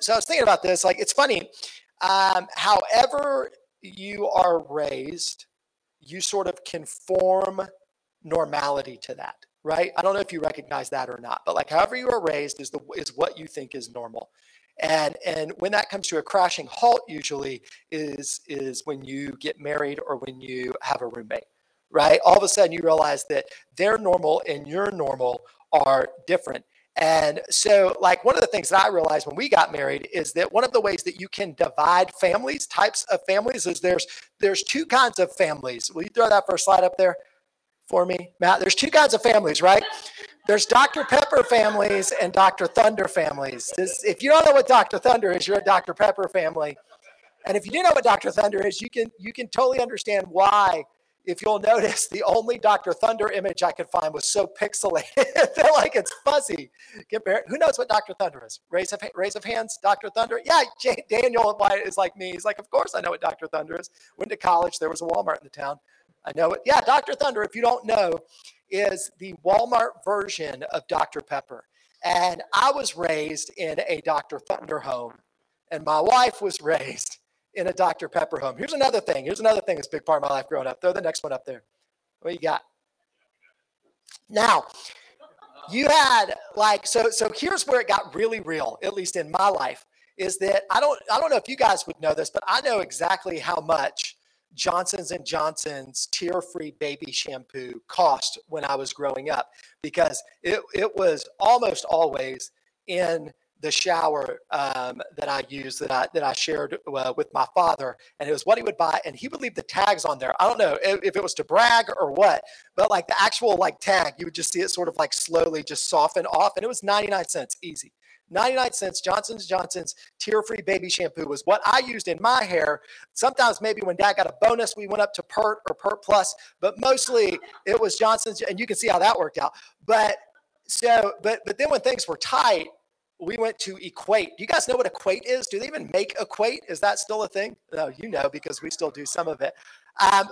so I was thinking about this. Like, it's funny. However you are raised, you sort of conform normality to that, right? I don't know if you recognize that or not, but like, however you are raised is what you think is normal. And when that comes to a crashing halt, usually is when you get married or when you have a roommate, right? All of a sudden you realize that their normal and your normal are different. And so, like, one of the things that I realized when we got married is that one of the ways that you can divide families, types of families, is there's two kinds of families. Will you throw that first slide up there for me, Matt? There's two kinds of families, right? There's Dr. Pepper families and Dr. Thunder families. If you don't know what Dr. Thunder is, you're a Dr. Pepper family. And if you do know what Dr. Thunder is, you can totally understand why. If you'll notice, the only Dr. Thunder image I could find was so pixelated. They're like, it's fuzzy. Who knows what Dr. Thunder is? Raise of hands, Dr. Thunder. Yeah, Daniel is like me. He's like, of course I know what Dr. Thunder is. Went to college. There was a Walmart in the town. I know it. Yeah, Dr. Thunder, if you don't know, is the Walmart version of Dr. Pepper. And I was raised in a Dr. Thunder home. And my wife was raised in a Dr. Pepper home. Here's another thing that's a big part of my life growing up. Throw the next one up there. What you got? Now, you had like, so here's where it got really real, at least in my life, is that I don't know if you guys would know this, but I know exactly how much Johnson's and Johnson's tear-free baby shampoo cost when I was growing up, because it was almost always in the shower that I used, that I shared with my father. And it was what he would buy, and he would leave the tags on there. I don't know if it was to brag or what, but like the actual like tag, you would just see it sort of like slowly just soften off. And it was 99 cents, easy. 99 cents, Johnson's Johnson's tear-free baby shampoo was what I used in my hair. Sometimes maybe when Dad got a bonus, we went up to PERT or PERT Plus, but mostly it was Johnson's, and you can see how that worked out. But then when things were tight, we went to Equate. Do you guys know what Equate is? Do they even make Equate? Is that still a thing? No, you know, because we still do some of it.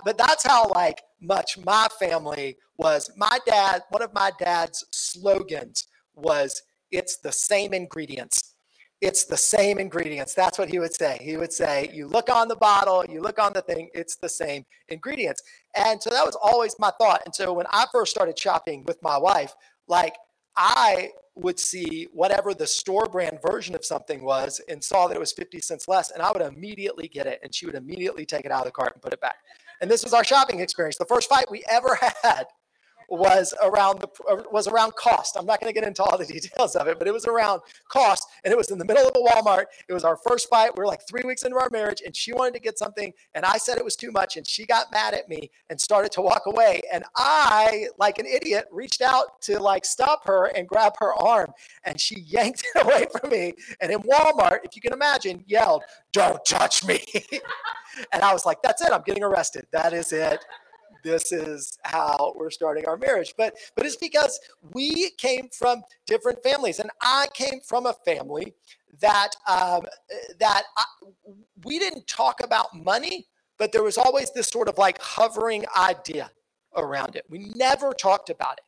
But that's how like much my family was. My dad, one of my dad's slogans was, "It's the same ingredients. It's the same ingredients." That's what he would say. He would say, you look on the bottle, you look on the thing, it's the same ingredients. And so that was always my thought. And so when I first started shopping with my wife, like I would see whatever the store brand version of something was and saw that it was 50 cents less, and I would immediately get it, and she would immediately take it out of the cart and put it back. And this was our shopping experience. The first fight we ever had was around cost. I'm not going to get into all the details of it, but it was around cost, and it was in the middle of a Walmart. It was our first fight. We were like 3 weeks into our marriage, and she wanted to get something, and I said it was too much, and she got mad at me and started to walk away. And I, like an idiot, reached out to like stop her and grab her arm, and she yanked it away from me. And in Walmart, if you can imagine, yelled, "Don't touch me." And I was like, that's it. I'm getting arrested. That is it. This is how we're starting our marriage. But it's because we came from different families. And I came from a family that we didn't talk about money, but there was always this sort of like hovering idea around it. We never talked about it.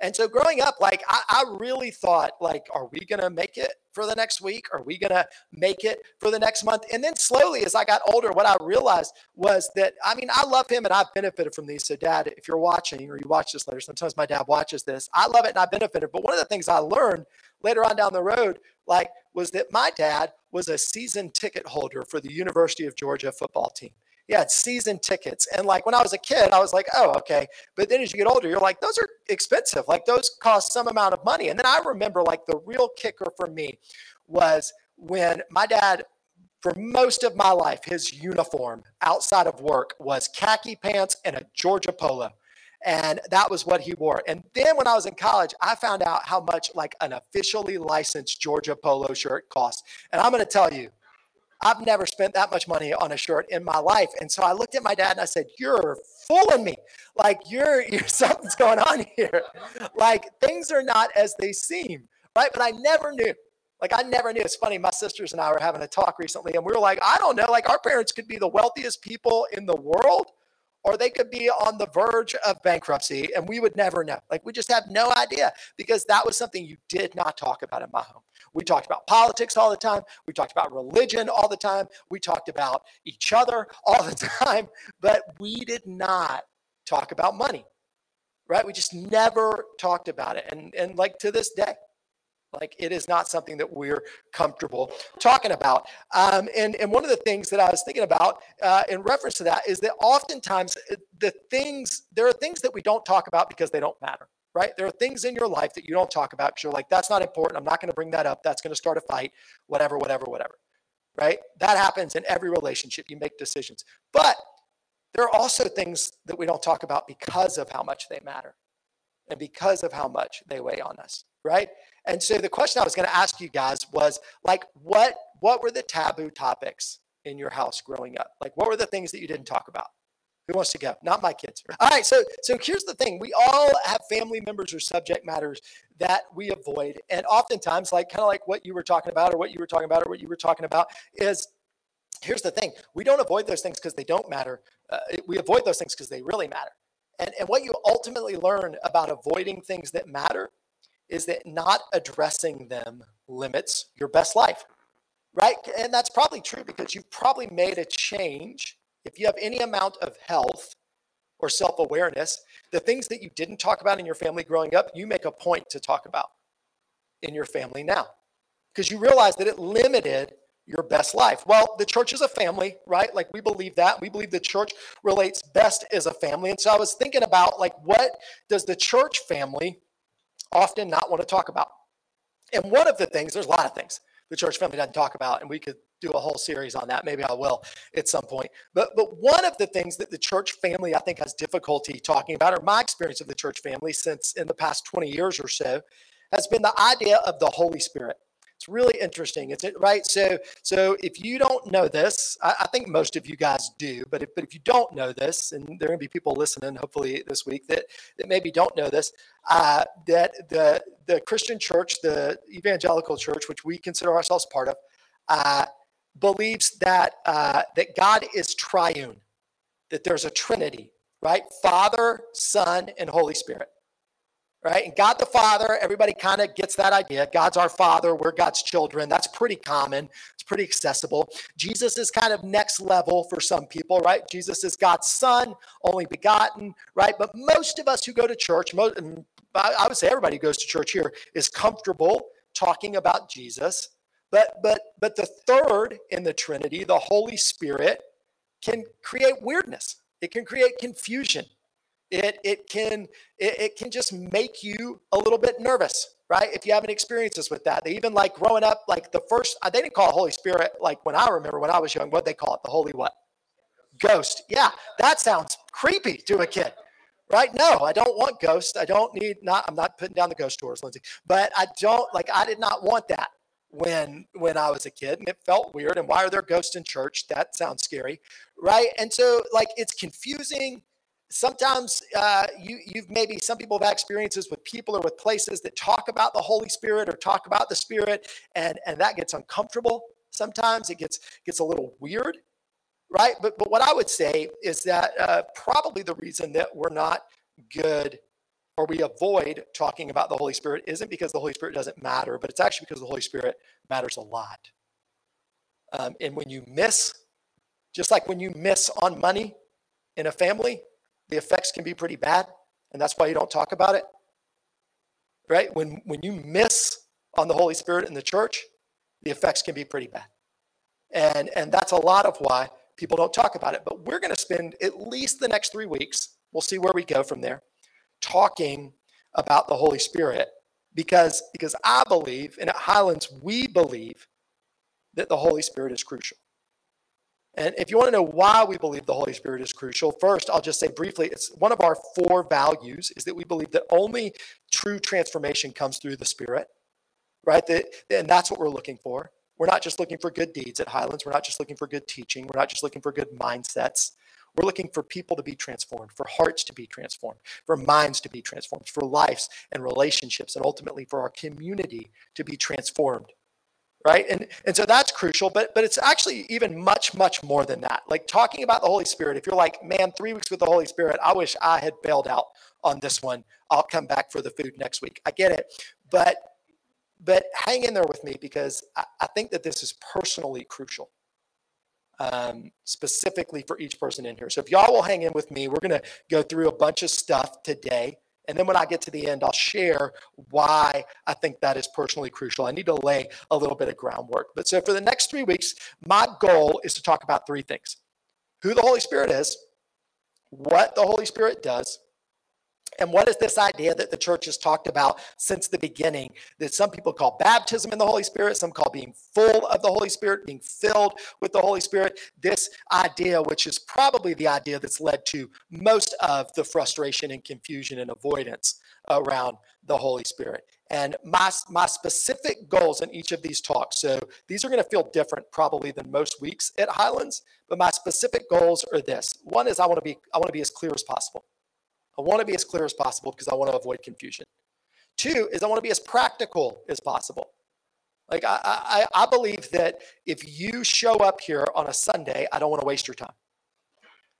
And so growing up, like I really thought, like, are we going to make it for the next week? Are we going to make it for the next month? And then slowly as I got older, what I realized was that, I mean, I love him and I've benefited from these. So Dad, if you're watching, or you watch this later, sometimes my dad watches this. I love it and I benefited. But one of the things I learned later on down the road, like, was that my dad was a season ticket holder for the University of Georgia football team. Yeah, it's season tickets. And like when I was a kid, I was like, oh, okay. But then as you get older, you're like, those are expensive. Like those cost some amount of money. And then I remember like the real kicker for me was when my dad, for most of my life, his uniform outside of work was khaki pants and a Georgia polo. And that was what he wore. And then when I was in college, I found out how much like an officially licensed Georgia polo shirt costs. And I'm going to tell you, I've never spent that much money on a shirt in my life. And so I looked at my dad and I said, you're fooling me. Like you're something's going on here. Like things are not as they seem, right? But I never knew. Like I never knew. It's funny. My sisters and I were having a talk recently and we were like, I don't know, like our parents could be the wealthiest people in the world, or they could be on the verge of bankruptcy and we would never know. Like we just have no idea, because that was something you did not talk about in my home. We talked about politics all the time. We talked about religion all the time. We talked about each other all the time, but we did not talk about money, right? We just never talked about it. And like to this day, like it is not something that we're comfortable talking about. And one of the things that I was thinking about in reference to that is that oftentimes there are things that we don't talk about because they don't matter, right? There are things in your life that you don't talk about because you're like, that's not important. I'm not going to bring that up. That's going to start a fight, whatever, right? That happens in every relationship. You make decisions. But there are also things that we don't talk about because of how much they matter and because of how much they weigh on us, right? And so the question I was going to ask you guys was, like, what were the taboo topics in your house growing up? Like, what were the things that you didn't talk about? Who wants to go? Not my kids. All right, so here's the thing. We all have family members or subject matters that we avoid. And oftentimes, like, kind of like what you were talking about or what you were talking about or what you were talking about is, here's the thing. We don't avoid those things because they don't matter. We avoid those things because they really matter. And what you ultimately learn about avoiding things that matter is that not addressing them limits your best life, right? And that's probably true because you've probably made a change. If you have any amount of health or self-awareness, the things that you didn't talk about in your family growing up, you make a point to talk about in your family now because you realize that it limited your best life. Well, the church is a family, right? Like we believe that. We believe the church relates best as a family. And so I was thinking about, like, what does the church family often not want to talk about? And one of the things, there's a lot of things the church family doesn't talk about, and we could do a whole series on that. Maybe I will at some point. But one of the things that the church family, I think, has difficulty talking about, or my experience of the church family since in the past 20 years or so, has been the idea of the Holy Spirit. It's really interesting, isn't it? Right? So if you don't know this, I think most of you guys do, but if you don't know this, and there are going to be people listening hopefully this week that maybe don't know this, that the Christian church, the evangelical church, which we consider ourselves part of, believes that God is triune, that there's a Trinity, right? Father, Son, and Holy Spirit. Right? And God the Father, everybody kind of gets that idea. God's our Father. We're God's children. That's pretty common. It's pretty accessible. Jesus is kind of next level for some people, right? Jesus is God's Son, only begotten, right? But most of us who go to church, I would say everybody who goes to church here is comfortable talking about Jesus. But the third in the Trinity, the Holy Spirit, can create weirdness. It can create confusion. It can just make you a little bit nervous, right? If you have any experiences with that. They even, like, growing up, like the first, they didn't call it Holy Spirit. Like when I remember when I was young, what they call it, the Holy what? Ghost. Yeah, that sounds creepy to a kid, right? No, I don't want ghosts. I'm not putting down the ghost tours, Lindsay, but I did not want that when I was a kid, and it felt weird. And why are there ghosts in church? That sounds scary, right? And so, like, it's confusing. Sometimes some people have had experiences with people or with places that talk about the Holy Spirit or talk about the Spirit, and that gets uncomfortable. Sometimes it gets a little weird, right? But what I would say is that probably the reason that we're not good or we avoid talking about the Holy Spirit isn't because the Holy Spirit doesn't matter, but it's actually because the Holy Spirit matters a lot. And when you miss, just like when you miss on money in a family, the effects can be pretty bad, and that's why you don't talk about it, right? When you miss on the Holy Spirit in the church, the effects can be pretty bad. And that's a lot of why people don't talk about it. But we're going to spend at least the next 3 weeks, we'll see where we go from there, talking about the Holy Spirit because I believe, and at Highlands, we believe that the Holy Spirit is crucial. And if you want to know why we believe the Holy Spirit is crucial, first, I'll just say briefly, it's one of our 4 values is that we believe that only true transformation comes through the Spirit, right? And that's what we're looking for. We're not just looking for good deeds at Highlands. We're not just looking for good teaching. We're not just looking for good mindsets. We're looking for people to be transformed, for hearts to be transformed, for minds to be transformed, for lives and relationships, and ultimately for our community to be transformed. Right? And so that's crucial, but it's actually even much, much more than that. Like talking about the Holy Spirit, if you're like, man, 3 weeks with the Holy Spirit, I wish I had bailed out on this one. I'll come back for the food next week. I get it. But But hang in there with me, because I think that this is personally crucial, specifically for each person in here. So if y'all will hang in with me, we're going to go through a bunch of stuff today. And then when I get to the end, I'll share why I think that is personally crucial. I need to lay a little bit of groundwork. But so for the next 3 weeks, my goal is to talk about three things: who the Holy Spirit is, what the Holy Spirit does, and what is this idea that the church has talked about since the beginning that some people call baptism in the Holy Spirit, some call being full of the Holy Spirit, being filled with the Holy Spirit. This idea, which is probably the idea that's led to most of the frustration and confusion and avoidance around the Holy Spirit. And my specific goals in each of these talks, so these are going to feel different probably than most weeks at Highlands, but my specific goals are this. One is I want to be as clear as possible. I want to be as clear as possible because I want to avoid confusion. Two is I want to be as practical as possible. Like I believe that if you show up here on a Sunday, I don't want to waste your time.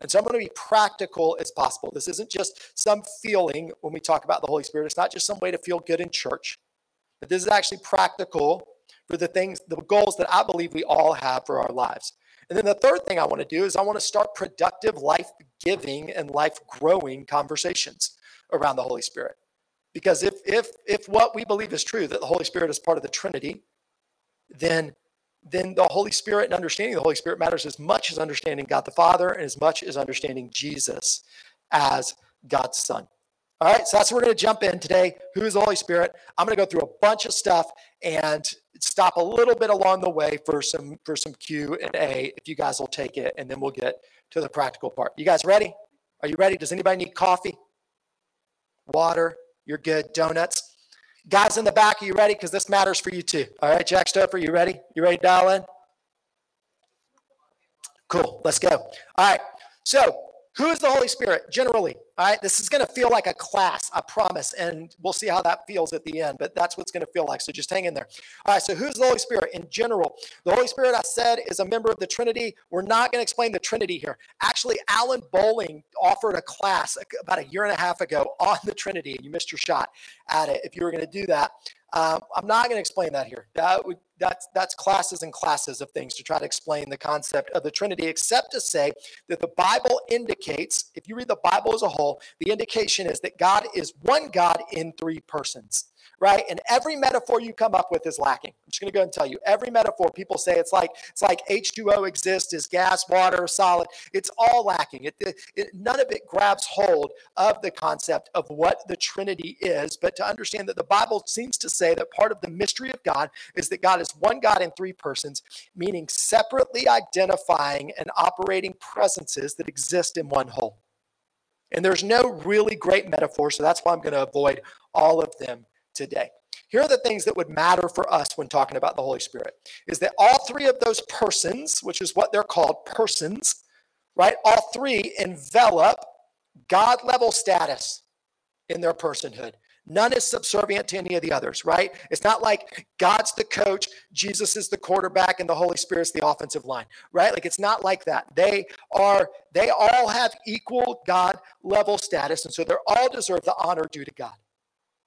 And so I'm going to be practical as possible. This isn't just some feeling when we talk about the Holy Spirit. It's not just some way to feel good in church. But this is actually practical for the things, the goals that I believe we all have for our lives. And then the third thing I want to do is I want to start productive, life-giving and life-growing conversations around the Holy Spirit. Because if what we believe is true, that the Holy Spirit is part of the Trinity, then the Holy Spirit and understanding the Holy Spirit matters as much as understanding God the Father and as much as understanding Jesus as God's Son. All right, so that's where we're going to jump in today. Who is the Holy Spirit? I'm going to go through a bunch of stuff and stop a little bit along the way for some Q&A, if you guys will take it, and then we'll get to the practical part. You guys ready? Are you ready? Does anybody need coffee? Water? You're good. Donuts? Guys in the back, are you ready? Because this matters for you too. All right, Jack Stouffer, you ready? You ready to dial in? Cool. Let's go. All right. So who is the Holy Spirit generally? All right, this is going to feel like a class, I promise, and we'll see how that feels at the end, but that's what it's going to feel like, so just hang in there. All right, so who's the Holy Spirit in general? The Holy Spirit, I said, is a member of the Trinity. We're not going to explain the Trinity here. Actually, Alan Bowling offered a class about 1.5 years ago on the Trinity, and you missed your shot at it if you were going to do that. I'm not going to explain that here. That's classes and classes of things to try to explain the concept of the Trinity, except to say that the Bible indicates, if you read the Bible as a whole, the indication is that God is one God in three persons, right? And every metaphor you come up with is lacking. I'm just going to go ahead and tell you. Every metaphor, people say it's like H2O exists as gas, water, solid. It's all lacking. None of it grabs hold of the concept of what the Trinity is, but to understand that the Bible seems to say that part of the mystery of God is that God is one God in three persons, meaning separately identifying and operating presences that exist in one whole. And there's no really great metaphor, so that's why I'm going to avoid all of them today. Here are the things that would matter for us when talking about the Holy Spirit, is that all three of those persons, which is what they're called, persons, right? All three envelop God-level status in their personhood. None is subservient to any of the others, right? It's not like God's the coach, Jesus is the quarterback, and the Holy Spirit's the offensive line, right? Like, it's not like that. They all have equal God-level status, and so they all deserve the honor due to God.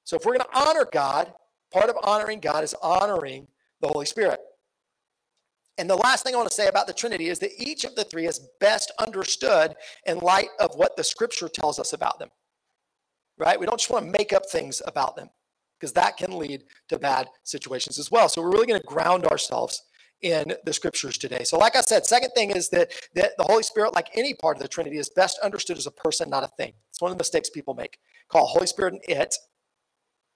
So if we're going to honor God, part of honoring God is honoring the Holy Spirit. And the last thing I want to say about the Trinity is that each of the three is best understood in light of what the Scripture tells us about them. Right? We don't just want to make up things about them, because that can lead to bad situations as well. So we're really going to ground ourselves in the Scriptures today. So like I said, second thing is that the Holy Spirit, like any part of the Trinity, is best understood as a person, not a thing. It's one of the mistakes people make. Call Holy Spirit an it,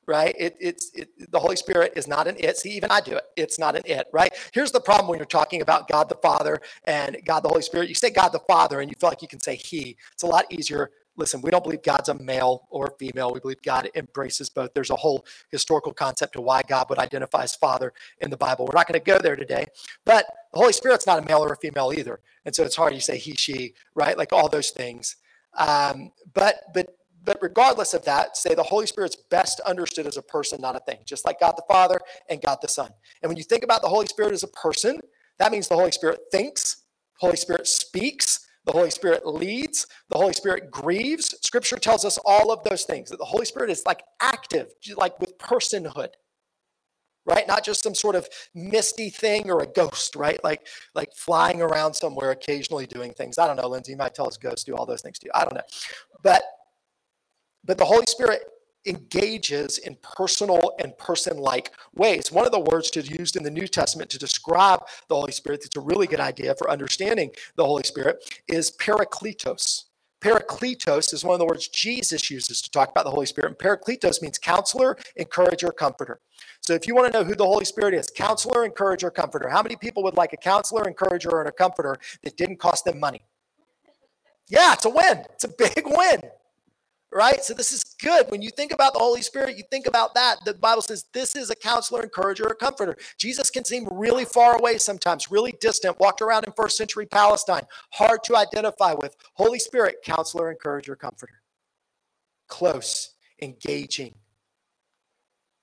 right? The Holy Spirit is not an it. See, even I do it. It's not an it, right? Here's the problem when you're talking about God the Father and God the Holy Spirit. You say God the Father and you feel like you can say he. It's a lot easier. Listen, we don't believe God's a male or a female. We believe God embraces both. There's a whole historical concept of why God would identify as Father in the Bible. We're not going to go there today, but the Holy Spirit's not a male or a female either. And so it's hard to say he, she, right? Like all those things. But regardless of that, say the Holy Spirit's best understood as a person, not a thing, just like God the Father and God the Son. And when you think about the Holy Spirit as a person, that means the Holy Spirit thinks, Holy Spirit speaks, the Holy Spirit leads, the Holy Spirit grieves. Scripture tells us all of those things, that the Holy Spirit is like active, like with personhood. right? Not just some sort of misty thing or a ghost, right? Like flying around somewhere, occasionally doing things. I don't know, Lindsay, you might tell us ghosts do all those things too. I don't know. But the Holy Spirit engages in personal and person-like ways. One of the words that's used in the New Testament to describe the Holy Spirit that's a really good idea for understanding the Holy Spirit is parakletos. Parakletos is one of the words Jesus uses to talk about the Holy Spirit. And parakletos means counselor, encourager, comforter. So if you want to know who the Holy Spirit is, counselor, encourager, comforter. How many people would like a counselor, encourager, and a comforter that didn't cost them money? Yeah, it's a win. It's a big win. Right? So this is good. When you think about the Holy Spirit, you think about that. The Bible says this is a counselor, encourager, or comforter. Jesus can seem really far away sometimes, really distant, walked around in first century Palestine, hard to identify with. Holy Spirit, counselor, encourager, comforter. Close, engaging.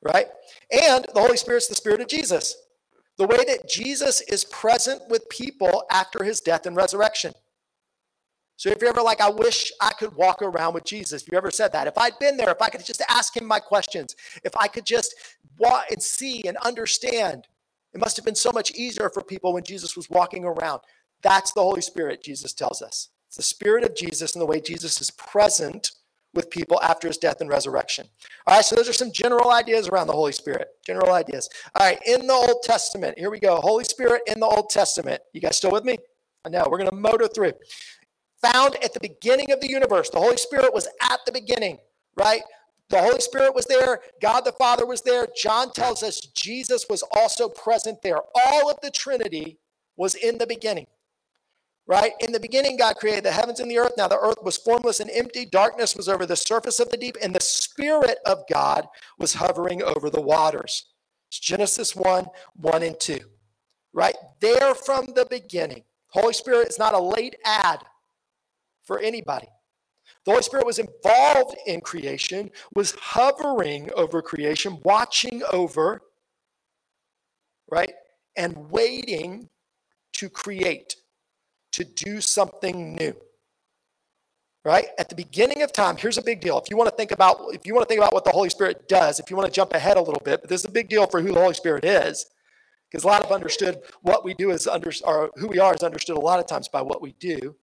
Right? And the Holy Spirit's the Spirit of Jesus. The way that Jesus is present with people after his death and resurrection. So if you're ever like, I wish I could walk around with Jesus, if you ever said that, if I'd been there, if I could just ask him my questions, if I could just walk and see and understand, it must have been so much easier for people when Jesus was walking around. That's the Holy Spirit, Jesus tells us. It's the Spirit of Jesus and the way Jesus is present with people after his death and resurrection. All right, so those are some general ideas around the Holy Spirit, general ideas. All right, in the Old Testament, here we go. Holy Spirit in the Old Testament. You guys still with me? I know, we're going to motor through. Found at the beginning of the universe. The Holy Spirit was at the beginning, right? The Holy Spirit was there. God the Father was there. John tells us Jesus was also present there. All of the Trinity was in the beginning, right? In the beginning, God created the heavens and the earth. Now the earth was formless and empty. Darkness was over the surface of the deep, and the Spirit of God was hovering over the waters. It's Genesis 1:1 and 2, right? There from the beginning. Holy Spirit is not a late add for anybody. The Holy Spirit was involved in creation, was hovering over creation, watching over, right? And waiting to create, to do something new. Right? At the beginning of time, here's a big deal. If you want to think about what the Holy Spirit does, if you want to jump ahead a little bit, but this is a big deal for who the Holy Spirit is, because a lot of understood what we do or who we are is understood a lot of times by what we do.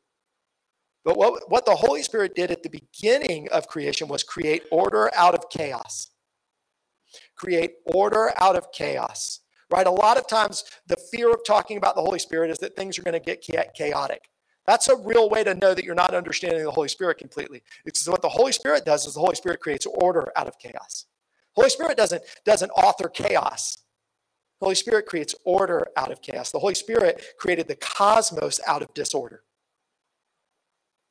But what the Holy Spirit did at the beginning of creation was create order out of chaos. Create order out of chaos, right? A lot of times the fear of talking about the Holy Spirit is that things are going to get chaotic. That's a real way to know that you're not understanding the Holy Spirit completely. Because what the Holy Spirit does is the Holy Spirit creates order out of chaos. Holy Spirit doesn't author chaos. The Holy Spirit creates order out of chaos. The Holy Spirit created the cosmos out of disorder.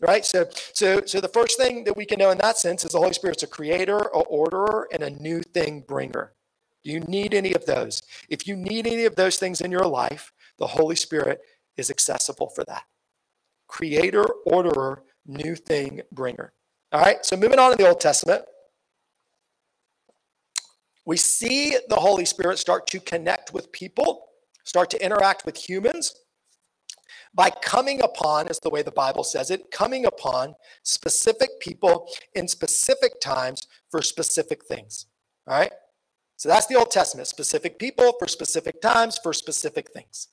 Right? So the first thing that we can know in that sense is the Holy Spirit's a creator, a orderer, and a new thing bringer. Do you need any of those? If you need any of those things in your life, the Holy Spirit is accessible for that. Creator, orderer, new thing bringer. All right, so moving on to the Old Testament, we see the Holy Spirit start to connect with people, start to interact with humans, by coming upon, is the way the Bible says it, coming upon specific people in specific times for specific things. All right? So that's the Old Testament, specific people for specific times for specific things.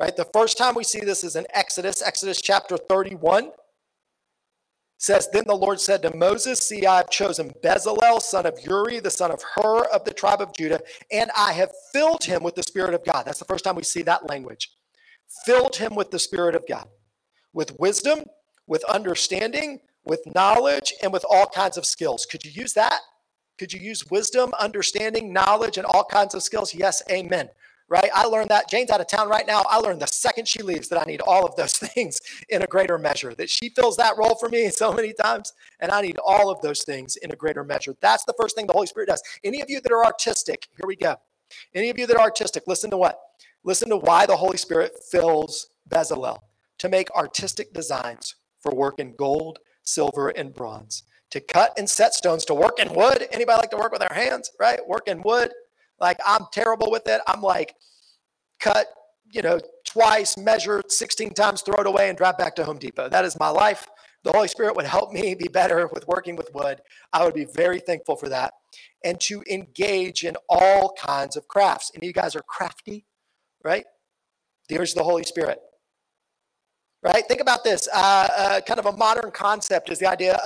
Right? The first time we see this is in Exodus. Exodus chapter 31 says, Then the Lord said to Moses, See, I have chosen Bezalel, son of Uri, the son of Hur of the tribe of Judah, and I have filled him with the Spirit of God. That's the first time we see that language. Filled him with the Spirit of God, with wisdom, with understanding, with knowledge, and with all kinds of skills. Could you use that? Could you use wisdom, understanding, knowledge, and all kinds of skills? Yes, amen. Right? I learned that. Jane's out of town right now. I learned the second she leaves that I need all of those things in a greater measure, that she fills that role for me so many times, and I need all of those things in a greater measure. That's the first thing the Holy Spirit does. Any of you that are artistic, here we go. Any of you that are artistic, listen to what? Listen to why the Holy Spirit fills Bezalel, to make artistic designs for work in gold, silver, and bronze, to cut and set stones, to work in wood. Anybody like to work with their hands, right? Work in wood. Like, I'm terrible with it. I'm like, cut, twice, measure 16 times, throw it away, and drive back to Home Depot. That is my life, the Holy Spirit would help me be better with working with wood. I would be very thankful for that. And to engage in all kinds of crafts. And you guys are crafty, right? There's the Holy Spirit, right? Think about this. Kind of a modern concept is the idea.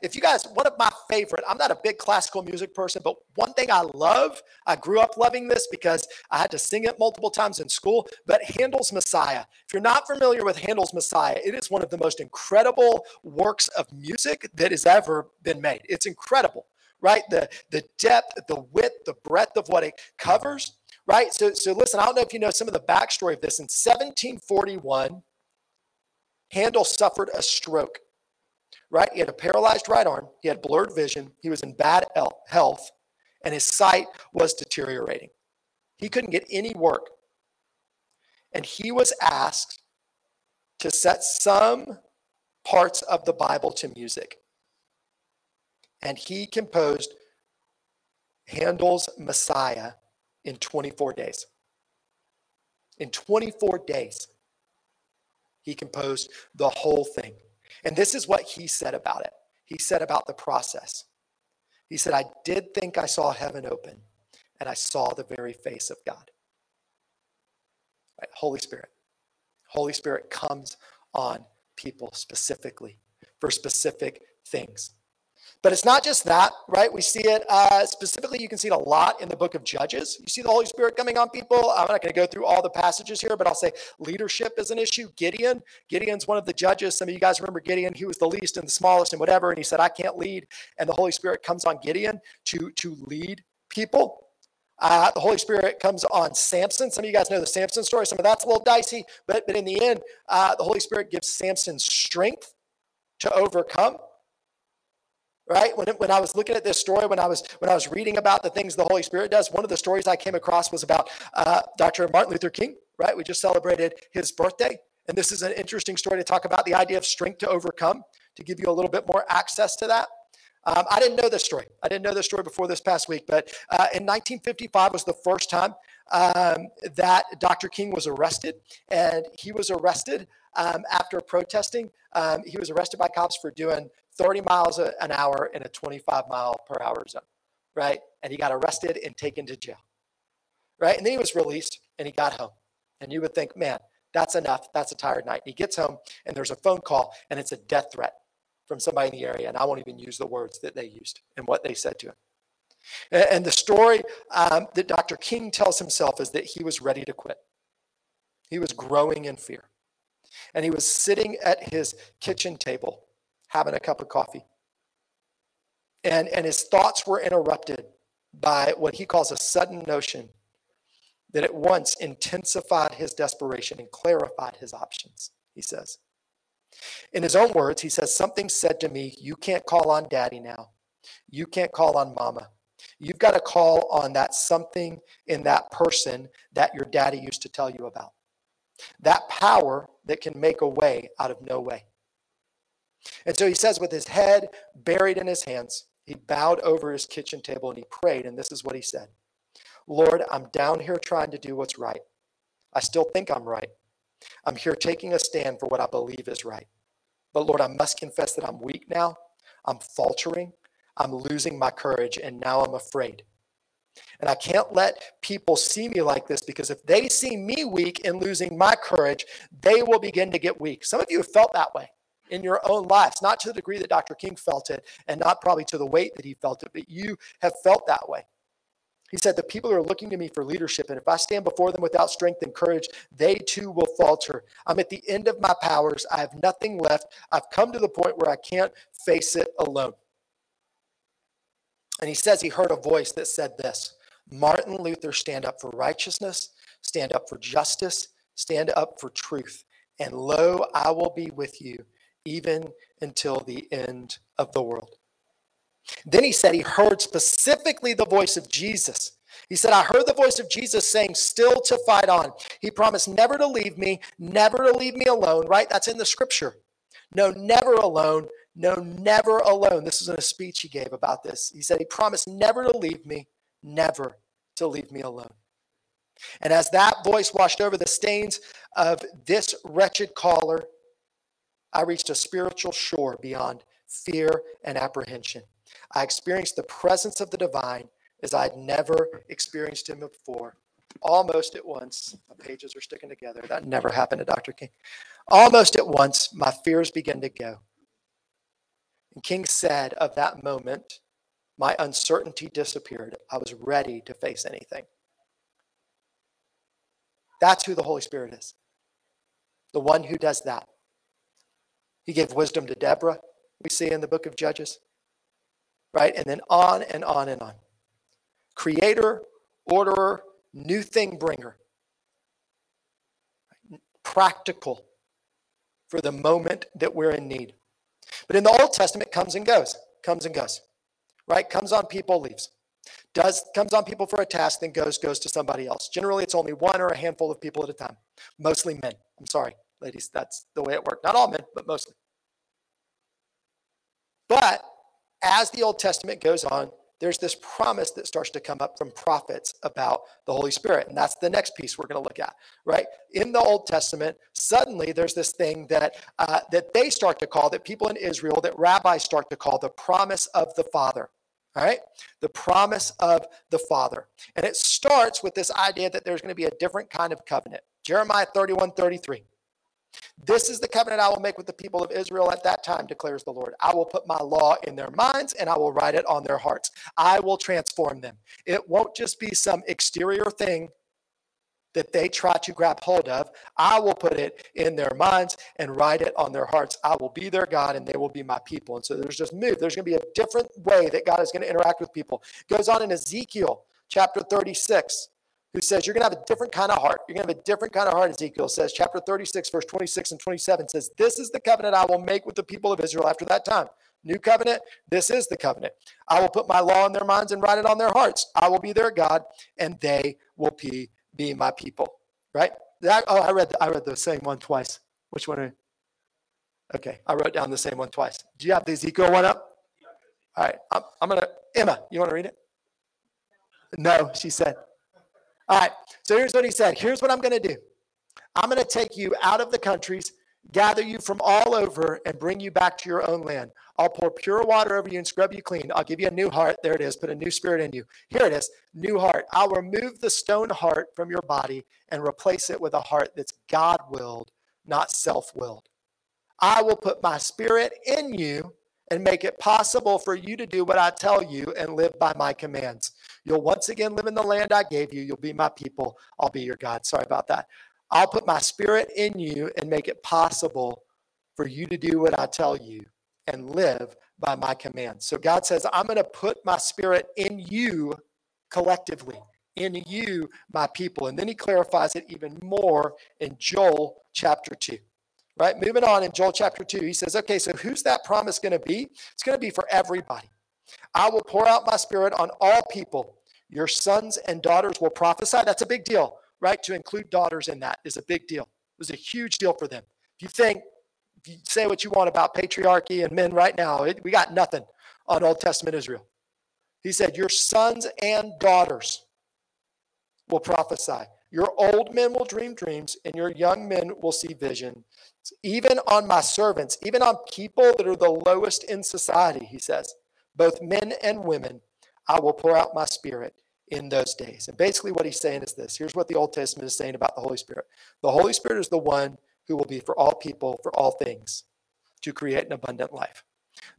If you guys, one of my favorite, I'm not a big classical music person, but one thing I love, I grew up loving this because I had to sing it multiple times in school, but Handel's Messiah. If you're not familiar with Handel's Messiah, it is one of the most incredible works of music that has ever been made. It's incredible, right? The depth, the width, the breadth of what it covers, right? So listen, I don't know if you know some of the backstory of this. In 1741, Handel suffered a stroke, right? He had a paralyzed right arm. He had blurred vision. He was in bad health, and his sight was deteriorating. He couldn't get any work. And he was asked to set some parts of the Bible to music. And he composed Handel's Messiah in 24 days. In 24 days. He composed the whole thing. And this is what he said about it. He said about the process. He said, I did think I saw heaven open, and I saw the very face of God. Right? Holy Spirit. Holy Spirit comes on people specifically for specific things. But it's not just that, right? We see it specifically, you can see it a lot in the book of Judges. You see the Holy Spirit coming on people. I'm not going to go through all the passages here, but I'll say leadership is an issue. Gideon's one of the judges. Some of you guys remember Gideon. He was the least and the smallest and whatever. And he said, I can't lead. And the Holy Spirit comes on Gideon to lead people. The Holy Spirit comes on Samson. Some of you guys know the Samson story. Some of that's a little dicey, but in the end, the Holy Spirit gives Samson strength to overcome. Right? When I was looking at this story, when I was reading about the things the Holy Spirit does, one of the stories I came across was about Dr. Martin Luther King, right? We just celebrated his birthday. And this is an interesting story to talk about the idea of strength to overcome, to give you a little bit more access to that. I didn't know this story. I didn't know this story before this past week, but in 1955 was the first time that Dr. King was arrested, and he was arrested after protesting. He was arrested by cops for doing 30 miles an hour in a 25 mile per hour zone, right? And he got arrested and taken to jail, right? And then he was released and he got home. And you would think, man, that's enough. That's a tired night. And he gets home and there's a phone call and it's a death threat from somebody in the area. And I won't even use the words that they used and what they said to him. And the story that Dr. King tells himself is that he was ready to quit. He was growing in fear. And he was sitting at his kitchen table having a cup of coffee. And his thoughts were interrupted by what he calls a sudden notion that at once intensified his desperation and clarified his options, he says. In his own words, he says, something said to me, you can't call on daddy now. You can't call on mama. You've got to call on that something in that person that your daddy used to tell you about. That power that can make a way out of no way. And so he says, with his head buried in his hands, he bowed over his kitchen table and he prayed. And this is what he said. Lord, I'm down here trying to do what's right. I still think I'm right. I'm here taking a stand for what I believe is right. But Lord, I must confess that I'm weak now. I'm faltering. I'm losing my courage. And now I'm afraid. And I can't let people see me like this, because if they see me weak and losing my courage, they will begin to get weak. Some of you have felt that way in your own lives, not to the degree that Dr. King felt it and not probably to the weight that he felt it, but you have felt that way. He said, the people are looking to me for leadership, and if I stand before them without strength and courage, they too will falter. I'm at the end of my powers. I have nothing left. I've come to the point where I can't face it alone. And he says he heard a voice that said this, Martin Luther, stand up for righteousness, stand up for justice, stand up for truth, and lo, I will be with you, even until the end of the world. Then he said he heard specifically the voice of Jesus. He said, I heard the voice of Jesus saying, still to fight on. He promised never to leave me, never to leave me alone, right? That's in the scripture. No, never alone. No, never alone. This is in a speech he gave about this. He said he promised never to leave me, never to leave me alone. And as that voice washed over the stains of this wretched caller, I reached a spiritual shore beyond fear and apprehension. I experienced the presence of the divine as I had never experienced him before. Almost at once, my pages are sticking together. That never happened to Dr. King. Almost at once, my fears began to go. And King said of that moment, my uncertainty disappeared. I was ready to face anything. That's who the Holy Spirit is. The one who does that. He gave wisdom to Deborah, we see in the book of Judges. Right? And then on and on and on. Creator, orderer, new thing bringer. Practical for the moment that we're in need. But in the Old Testament, comes and goes. Right? Comes on people, leaves. Comes on people for a task, then goes to somebody else. Generally, it's only one or a handful of people at a time. Mostly men. I'm sorry, ladies. That's the way it worked. Not all men, but mostly. But as the Old Testament goes on, there's this promise that starts to come up from prophets about the Holy Spirit. And that's the next piece we're going to look at, right? In the Old Testament, suddenly there's this thing that they start to call, that people in Israel, that rabbis start to call the promise of the Father, all right? The promise of the Father. And it starts with this idea that there's going to be a different kind of covenant. Jeremiah 31:33. This is the covenant I will make with the people of Israel at that time, declares the Lord. I will put my law in their minds and I will write it on their hearts. I will transform them. It won't just be some exterior thing that they try to grab hold of. I will put it in their minds and write it on their hearts. I will be their God and they will be my people. And so there's this move. There's going to be a different way that God is going to interact with people. It goes on in Ezekiel chapter 36. Who says you're going to have a different kind of heart. You're going to have a different kind of heart, Ezekiel says. Chapter 36, verse 26 and 27 says, this is the covenant I will make with the people of Israel after that time. New covenant, this is the covenant. I will put my law in their minds and write it on their hearts. I will be their God, and they will be my people. Right? I read the same one twice. Which one? Okay, I wrote down the same one twice. Do you have the Ezekiel one up? All right, I'm going to, Emma, you want to read it? No, she said. All right, so here's what he said. Here's what I'm going to do. I'm going to take you out of the countries, gather you from all over, and bring you back to your own land. I'll pour pure water over you and scrub you clean. I'll give you a new heart. There it is. Put a new spirit in you. Here it is, new heart. I'll remove the stone heart from your body and replace it with a heart that's God-willed, not self-willed. I will put my spirit in you and make it possible for you to do what I tell you and live by my commands. You'll once again live in the land I gave you. You'll be my people. I'll be your God. Sorry about that. I'll put my spirit in you and make it possible for you to do what I tell you and live by my commands. So God says, I'm going to put my spirit in you collectively, in you, my people. And then he clarifies it even more in Joel chapter 2. Right, moving on in Joel chapter 2, he says, okay, so who's that promise going to be? It's going to be for everybody. I will pour out my spirit on all people. Your sons and daughters will prophesy. That's a big deal, right? To include daughters in that is a big deal. It was a huge deal for them. If you say what you want about patriarchy and men right now, we got nothing on Old Testament Israel. He said, your sons and daughters will prophesy. Your old men will dream dreams, and your young men will see vision. Even on my servants, even on people that are the lowest in society, he says, both men and women, I will pour out my spirit in those days. And basically what he's saying is this. Here's what the Old Testament is saying about the Holy Spirit. The Holy Spirit is the one who will be for all people, for all things, to create an abundant life.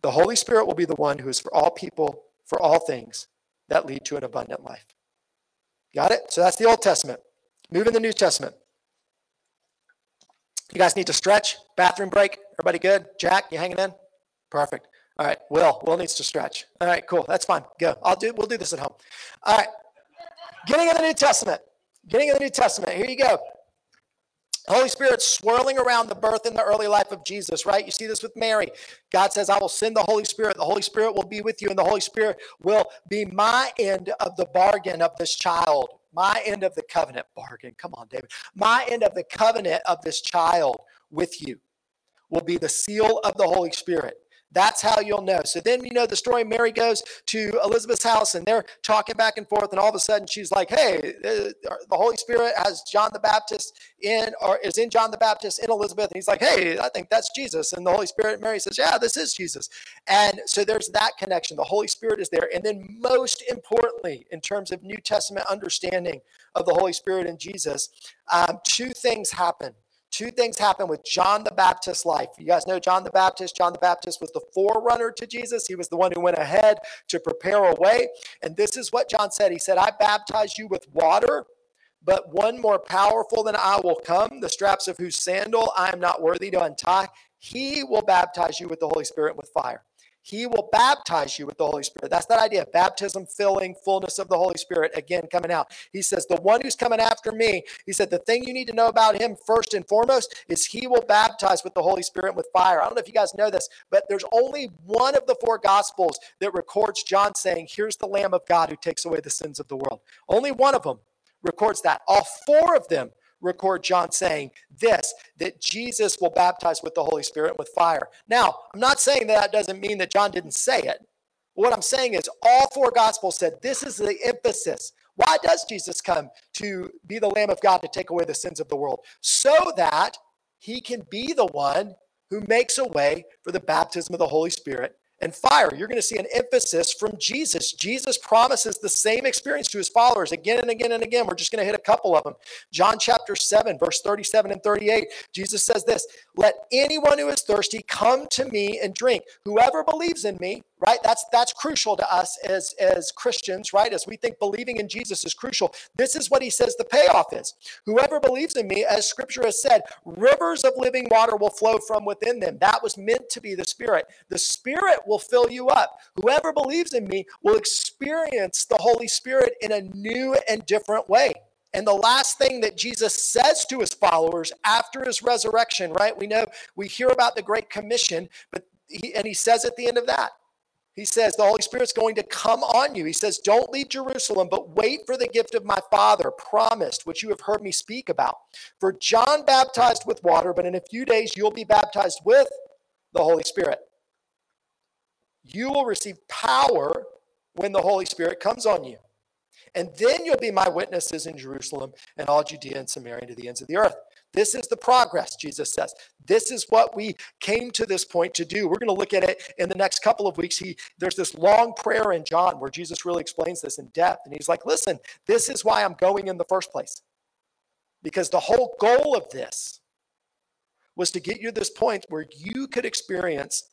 The Holy Spirit will be the one who is for all people, for all things that lead to an abundant life. Got it? So that's the Old Testament. Move in the New Testament. You guys need to stretch. Bathroom break. Everybody good? Jack, you hanging in? Perfect. All right. Will needs to stretch. All right, cool. That's fine. Go. We'll do this at home. All right. Getting in the New Testament. Here you go. Holy Spirit swirling around the birth and the early life of Jesus, right? You see this with Mary. God says, I will send the Holy Spirit. The Holy Spirit will be with you, and the Holy Spirit will be my end of the bargain of this child. My end of the covenant bargain. Come on, David. My end of the covenant of this child with you will be the seal of the Holy Spirit. That's how you'll know. So then, you know, the story, Mary goes to Elizabeth's house and they're talking back and forth. And all of a sudden she's like, hey, the Holy Spirit has John the Baptist in, or is in John the Baptist in Elizabeth. And he's like, hey, I think that's Jesus. And the Holy Spirit, Mary says, yeah, this is Jesus. And so there's that connection. The Holy Spirit is there. And then most importantly, in terms of New Testament understanding of the Holy Spirit and Jesus, two things happen. Two things happen with John the Baptist's life. You guys know John the Baptist. John the Baptist was the forerunner to Jesus. He was the one who went ahead to prepare a way. And this is what John said. He said, I baptize you with water, but one more powerful than I will come, the straps of whose sandal I am not worthy to untie. He will baptize you with the Holy Spirit and with fire. He will baptize you with the Holy Spirit. That's that idea. Baptism, filling, fullness of the Holy Spirit, again, coming out. He says, the one who's coming after me, he said, the thing you need to know about him first and foremost is he will baptize with the Holy Spirit and with fire. I don't know if you guys know this, but there's only one of the four Gospels that records John saying, here's the Lamb of God who takes away the sins of the world. Only one of them records that. All four of them record John saying this, that Jesus will baptize with the Holy Spirit and with fire. Now, I'm not saying that doesn't mean that John didn't say it. What I'm saying is all four Gospels said this is the emphasis. Why does Jesus come to be the Lamb of God to take away the sins of the world? So that he can be the one who makes a way for the baptism of the Holy Spirit and fire. You're going to see an emphasis from Jesus. Jesus promises the same experience to his followers again and again and again. We're just going to hit a couple of them. John chapter 7, verse 37 and 38, Jesus says this, let anyone who is thirsty come to me and drink. Whoever believes in me, right? That's crucial to us as Christians, right? As we think believing in Jesus is crucial. This is what he says the payoff is. Whoever believes in me, as scripture has said, rivers of living water will flow from within them. That was meant to be the Spirit. The Spirit will fill you up. Whoever believes in me will experience the Holy Spirit in a new and different way. And the last thing that Jesus says to his followers after his resurrection, right? We know, we hear about the Great Commission, but he says at the end of that, he says, the Holy Spirit's going to come on you. He says, don't leave Jerusalem, but wait for the gift of my Father promised, which you have heard me speak about. For John baptized with water, but in a few days you'll be baptized with the Holy Spirit. You will receive power when the Holy Spirit comes on you. And then you'll be my witnesses in Jerusalem and all Judea and Samaria and to the ends of the earth. This is the progress, Jesus says. This is what we came to this point to do. We're going to look at it in the next couple of weeks. There's this long prayer in John where Jesus really explains this in depth. And he's like, listen, this is why I'm going in the first place. Because the whole goal of this was to get you to this point where you could experience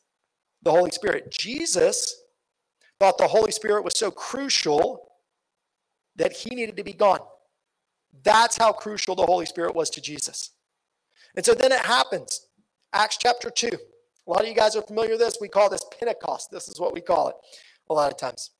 the Holy Spirit. Jesus thought the Holy Spirit was so crucial that he needed to be gone. That's how crucial the Holy Spirit was to Jesus. And so then it happens. Acts chapter 2. A lot of you guys are familiar with this. We call this Pentecost. This is what we call it a lot of times.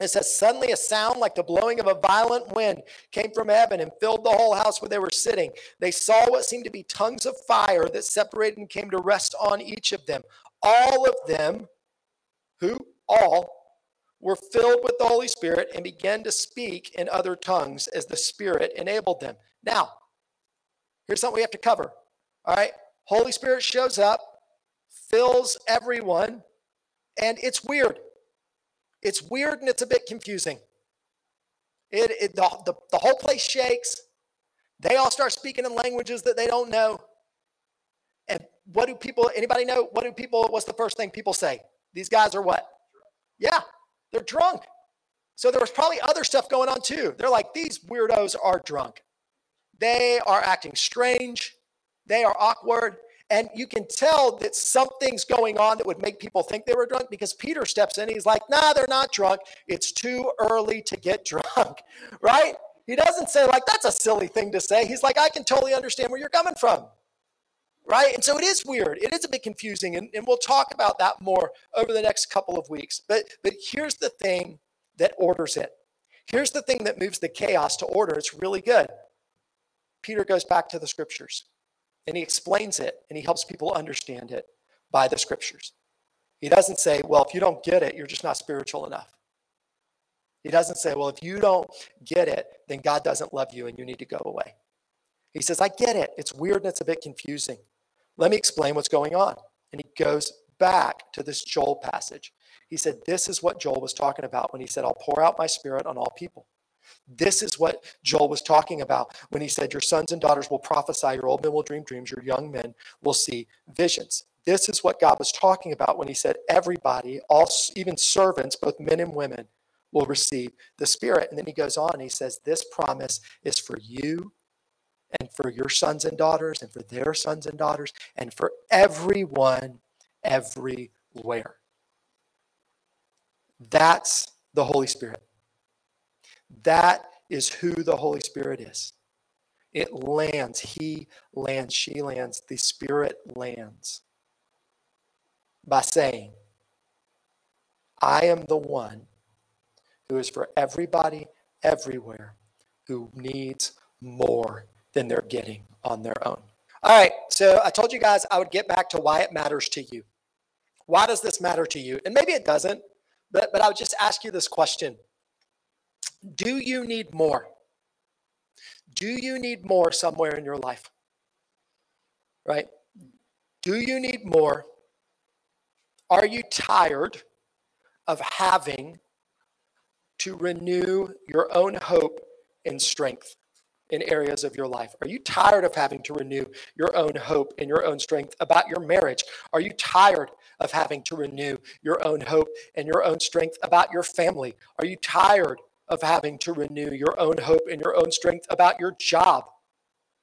It says, suddenly a sound like the blowing of a violent wind came from heaven and filled the whole house where they were sitting. They saw what seemed to be tongues of fire that separated and came to rest on each of them. All of them, were filled with the Holy Spirit and began to speak in other tongues as the Spirit enabled them. Now, here's something we have to cover, all right? Holy Spirit shows up, fills everyone, and it's weird. It's weird and it's a bit confusing. The whole place shakes. They all start speaking in languages that they don't know. And what do people, anybody know? What's the first thing people say? These guys are what? Yeah, they're drunk. So there was probably other stuff going on too. They're like, these weirdos are drunk. They are acting strange. They are awkward. And you can tell that something's going on that would make people think they were drunk because Peter steps in. He's like, nah, they're not drunk. It's too early to get drunk, right? He doesn't say like, that's a silly thing to say. He's like, I can totally understand where you're coming from, right? And so it is weird. It is a bit confusing. And we'll talk about that more over the next couple of weeks. But here's the thing that orders it. Here's the thing that moves the chaos to order. It's really good. Peter goes back to the scriptures. And he explains it, and he helps people understand it by the scriptures. He doesn't say, well, if you don't get it, you're just not spiritual enough. He doesn't say, well, if you don't get it, then God doesn't love you and you need to go away. He says, I get it. It's weird and it's a bit confusing. Let me explain what's going on. And he goes back to this Joel passage. He said, this is what Joel was talking about when he said, I'll pour out my spirit on all people. This is what Joel was talking about when he said, your sons and daughters will prophesy, your old men will dream dreams, your young men will see visions. This is what God was talking about when he said, everybody, all, even servants, both men and women, will receive the Spirit. And then he goes on and he says, this promise is for you and for your sons and daughters and for their sons and daughters and for everyone, everywhere. That's the Holy Spirit. That is who the Holy Spirit is. It lands. He lands. She lands. The Spirit lands by saying, I am the one who is for everybody, everywhere, who needs more than they're getting on their own. All right, so I told you guys I would get back to why it matters to you. Why does this matter to you? And maybe it doesn't, but I would just ask you this question. Do you need more? Do you need more somewhere in your life? Right? Do you need more? Are you tired of having to renew your own hope and strength in areas of your life? Are you tired of having to renew your own hope and your own strength about your marriage? Are you tired of having to renew your own hope and your own strength about your family? Are you tired of having to renew your own hope and your own strength about your job,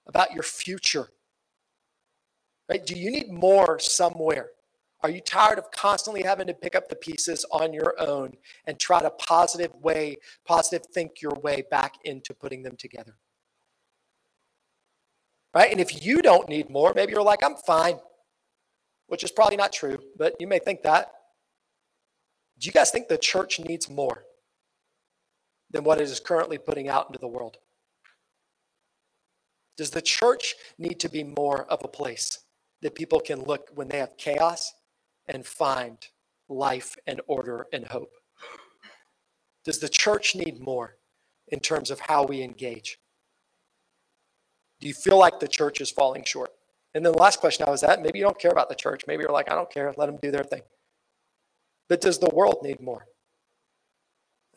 about your future? Right? Do you need more somewhere? Are you tired of constantly having to pick up the pieces on your own and try to positive think your way back into putting them together? Right? And if you don't need more, maybe you're like, I'm fine, which is probably not true, but you may think that. Do you guys think the church needs more than what it is currently putting out into the world? Does the church need to be more of a place that people can look when they have chaos and find life and order and hope? Does the church need more in terms of how we engage? Do you feel like the church is falling short? And then the last question I was at, maybe you don't care about the church. Maybe you're like, I don't care, let them do their thing. But does the world need more?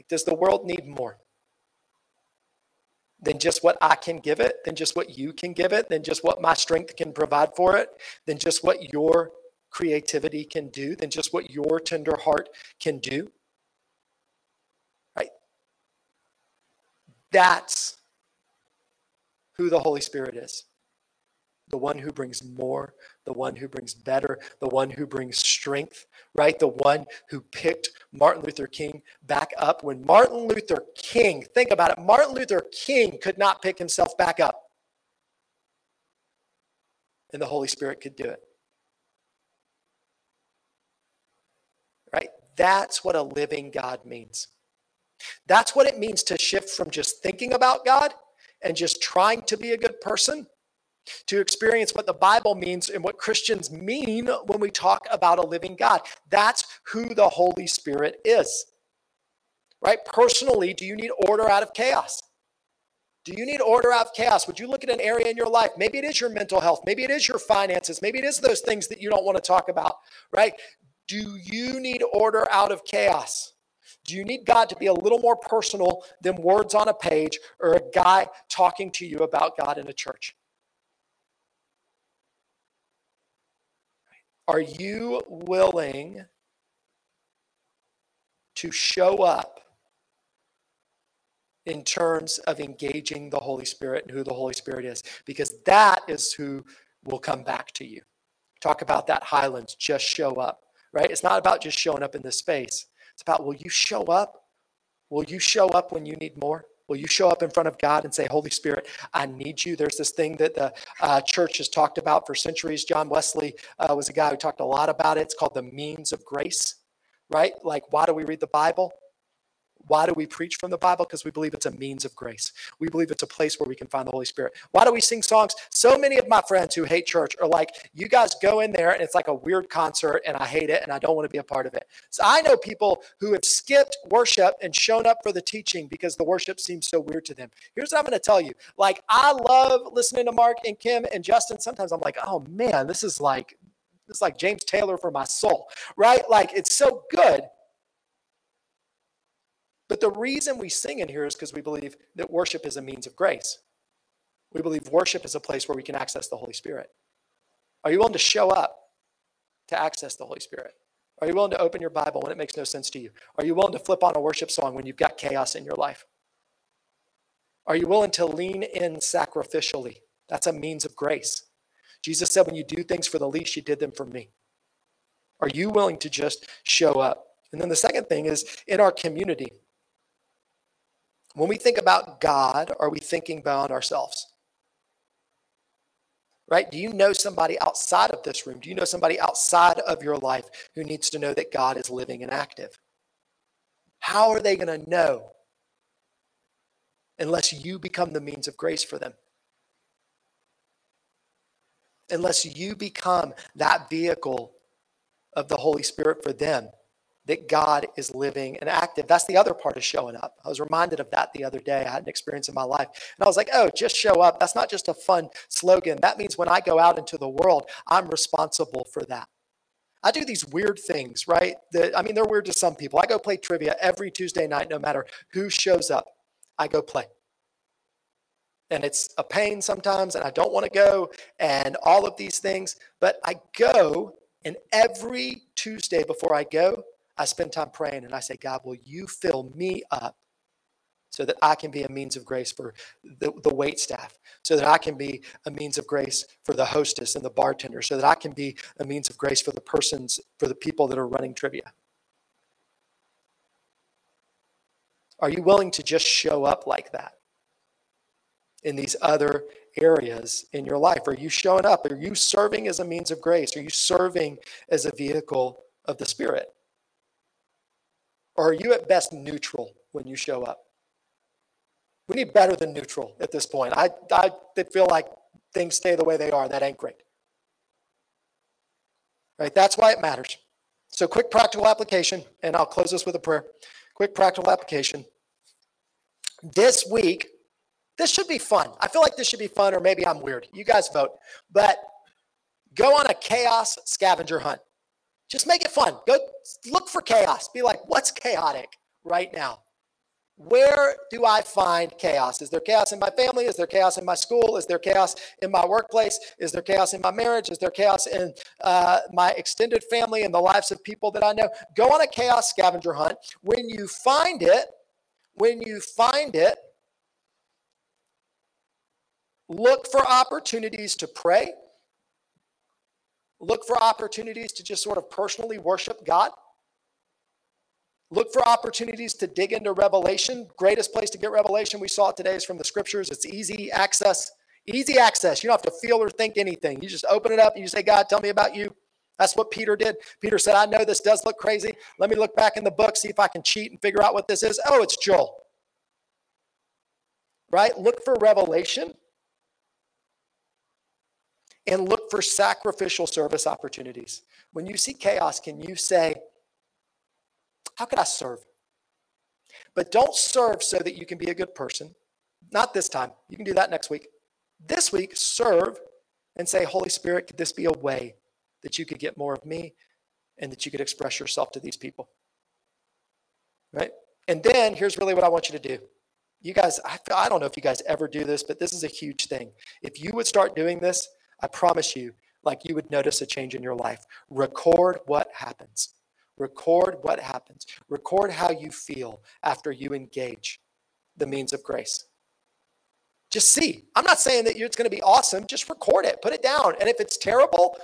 Does the world need more than just what I can give it, than just what you can give it, than just what my strength can provide for it, than just what your creativity can do, than just what your tender heart can do? Right? That's who the Holy Spirit is. The one who brings more, the one who brings better, the one who brings strength, right? The one who picked Martin Luther King back up. When Martin Luther King, think about it, Martin Luther King could not pick himself back up. And the Holy Spirit could do it. Right? That's what a living God means. That's what it means to shift from just thinking about God and just trying to be a good person to experience what the Bible means and what Christians mean when we talk about a living God. That's who the Holy Spirit is, right? Personally, do you need order out of chaos? Do you need order out of chaos? Would you look at an area in your life? Maybe it is your mental health. Maybe it is your finances. Maybe it is those things that you don't want to talk about, right? Do you need order out of chaos? Do you need God to be a little more personal than words on a page or a guy talking to you about God in a church? Are you willing to show up in terms of engaging the Holy Spirit and who the Holy Spirit is? Because that is who will come back to you. Talk about that, Highlands, just show up, right? It's not about just showing up in this space. It's about, will you show up? Will you show up when you need more? Will you show up in front of God and say, Holy Spirit, I need you? There's this thing that the church has talked about for centuries. John Wesley was a guy who talked a lot about it. It's called the means of grace, right? Like, why do we read the Bible? Why do we preach from the Bible? Because we believe it's a means of grace. We believe it's a place where we can find the Holy Spirit. Why do we sing songs? So many of my friends who hate church are like, you guys go in there and it's like a weird concert and I hate it and I don't want to be a part of it. So I know people who have skipped worship and shown up for the teaching because the worship seems so weird to them. Here's what I'm going to tell you. Like, I love listening to Mark and Kim and Justin. Sometimes I'm like, oh man, this is like, It's like James Taylor for my soul, right? Like, it's so good. But the reason we sing in here is because we believe that worship is a means of grace. We believe worship is a place where we can access the Holy Spirit. Are you willing to show up to access the Holy Spirit? Are you willing to open your Bible when it makes no sense to you? Are you willing to flip on a worship song when you've got chaos in your life? Are you willing to lean in sacrificially? That's a means of grace. Jesus said, when you do things for the least, you did them for me. Are you willing to just show up? And then the second thing is in our community. When we think about God, are we thinking about ourselves? Right? Do you know somebody outside of this room? Do you know somebody outside of your life who needs to know that God is living and active? How are they going to know unless you become the means of grace for them? Unless you become that vehicle of the Holy Spirit for them, that God is living and active. That's the other part of showing up. I was reminded of that the other day. I had an experience in my life. And I was like, oh, just show up. That's not just a fun slogan. That means when I go out into the world, I'm responsible for that. I do these weird things, right? They're weird to some people. I go play trivia every Tuesday night, no matter who shows up. I go play. And it's a pain sometimes, and I don't want to go, and all of these things. But I go, and every Tuesday before I go, I spend time praying and I say, God, will you fill me up so that I can be a means of grace for the wait staff, so that I can be a means of grace for the hostess and the bartender, so that I can be a means of grace for the people that are running trivia. Are you willing to just show up like that in these other areas in your life? Are you showing up? Are you serving as a means of grace? Are you serving as a vehicle of the Spirit? Or are you at best neutral when you show up? We need better than neutral at this point. I feel like things stay the way they are. That ain't great. Right? That's why it matters. So quick practical application, and I'll close this with a prayer. Quick practical application. This week, this should be fun. I feel like this should be fun, or maybe I'm weird. You guys vote. But go on a chaos scavenger hunt. Just make it fun. Go look for chaos. Be like, what's chaotic right now? Where do I find chaos? Is there chaos in my family? Is there chaos in my school? Is there chaos in my workplace? Is there chaos in my marriage? Is there chaos in my extended family and the lives of people that I know? Go on a chaos scavenger hunt. When you find it, look for opportunities to pray. Look for opportunities to just sort of personally worship God. Look for opportunities to dig into revelation. Greatest place to get revelation, we saw it today, is from the scriptures. It's easy access. Easy access. You don't have to feel or think anything. You just open it up and you say, God, tell me about you. That's what Peter did. Peter said, I know this does look crazy. Let me look back in the book, see if I can cheat and figure out what this is. Oh, it's Joel. Right? Look for revelation. And look for sacrificial service opportunities. When you see chaos, can you say, how can I serve? But don't serve so that you can be a good person. Not this time. You can do that next week. This week, serve and say, Holy Spirit, could this be a way that you could get more of me and that you could express yourself to these people? Right? And then here's really what I want you to do. You guys, I don't know if you guys ever do this, but this is a huge thing. If you would start doing this, I promise you, like you would notice a change in your life. Record what happens. Record what happens. Record how you feel after you engage the means of grace. Just see. I'm not saying that it's going to be awesome. Just record it. Put it down. And if it's terrible,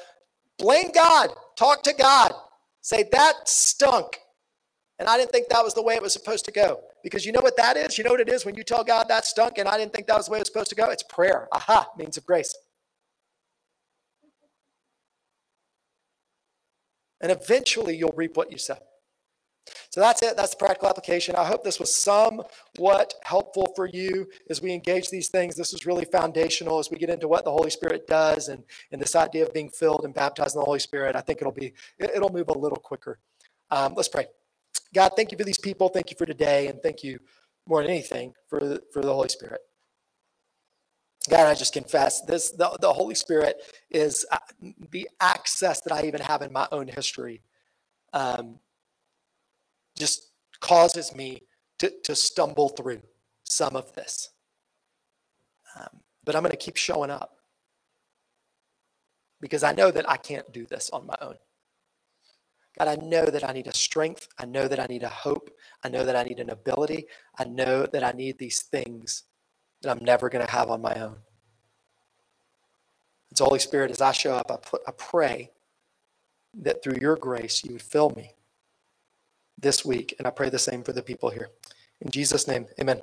blame God. Talk to God. Say, that stunk. And I didn't think that was the way it was supposed to go. Because you know what that is? You know what it is when you tell God that stunk and I didn't think that was the way it was supposed to go? It's prayer. Aha, means of grace. And eventually you'll reap what you sow. So that's it. That's the practical application. I hope this was somewhat helpful for you as we engage these things. This is really foundational as we get into what the Holy Spirit does and this idea of being filled and baptized in the Holy Spirit. I think it'll move a little quicker. Let's pray. God, thank you for these people. Thank you for today. And thank you more than anything for the Holy Spirit. God, I just confess this, the Holy Spirit is the access that I even have in my own history, just causes me to stumble through some of this. But I'm going to keep showing up because I know that I can't do this on my own. God, I know that I need a strength. I know that I need a hope. I know that I need an ability. I know that I need these things that I'm never going to have on my own. And so, Holy Spirit, as I show up, I pray that through your grace, you would fill me this week. And I pray the same for the people here. In Jesus' name, amen.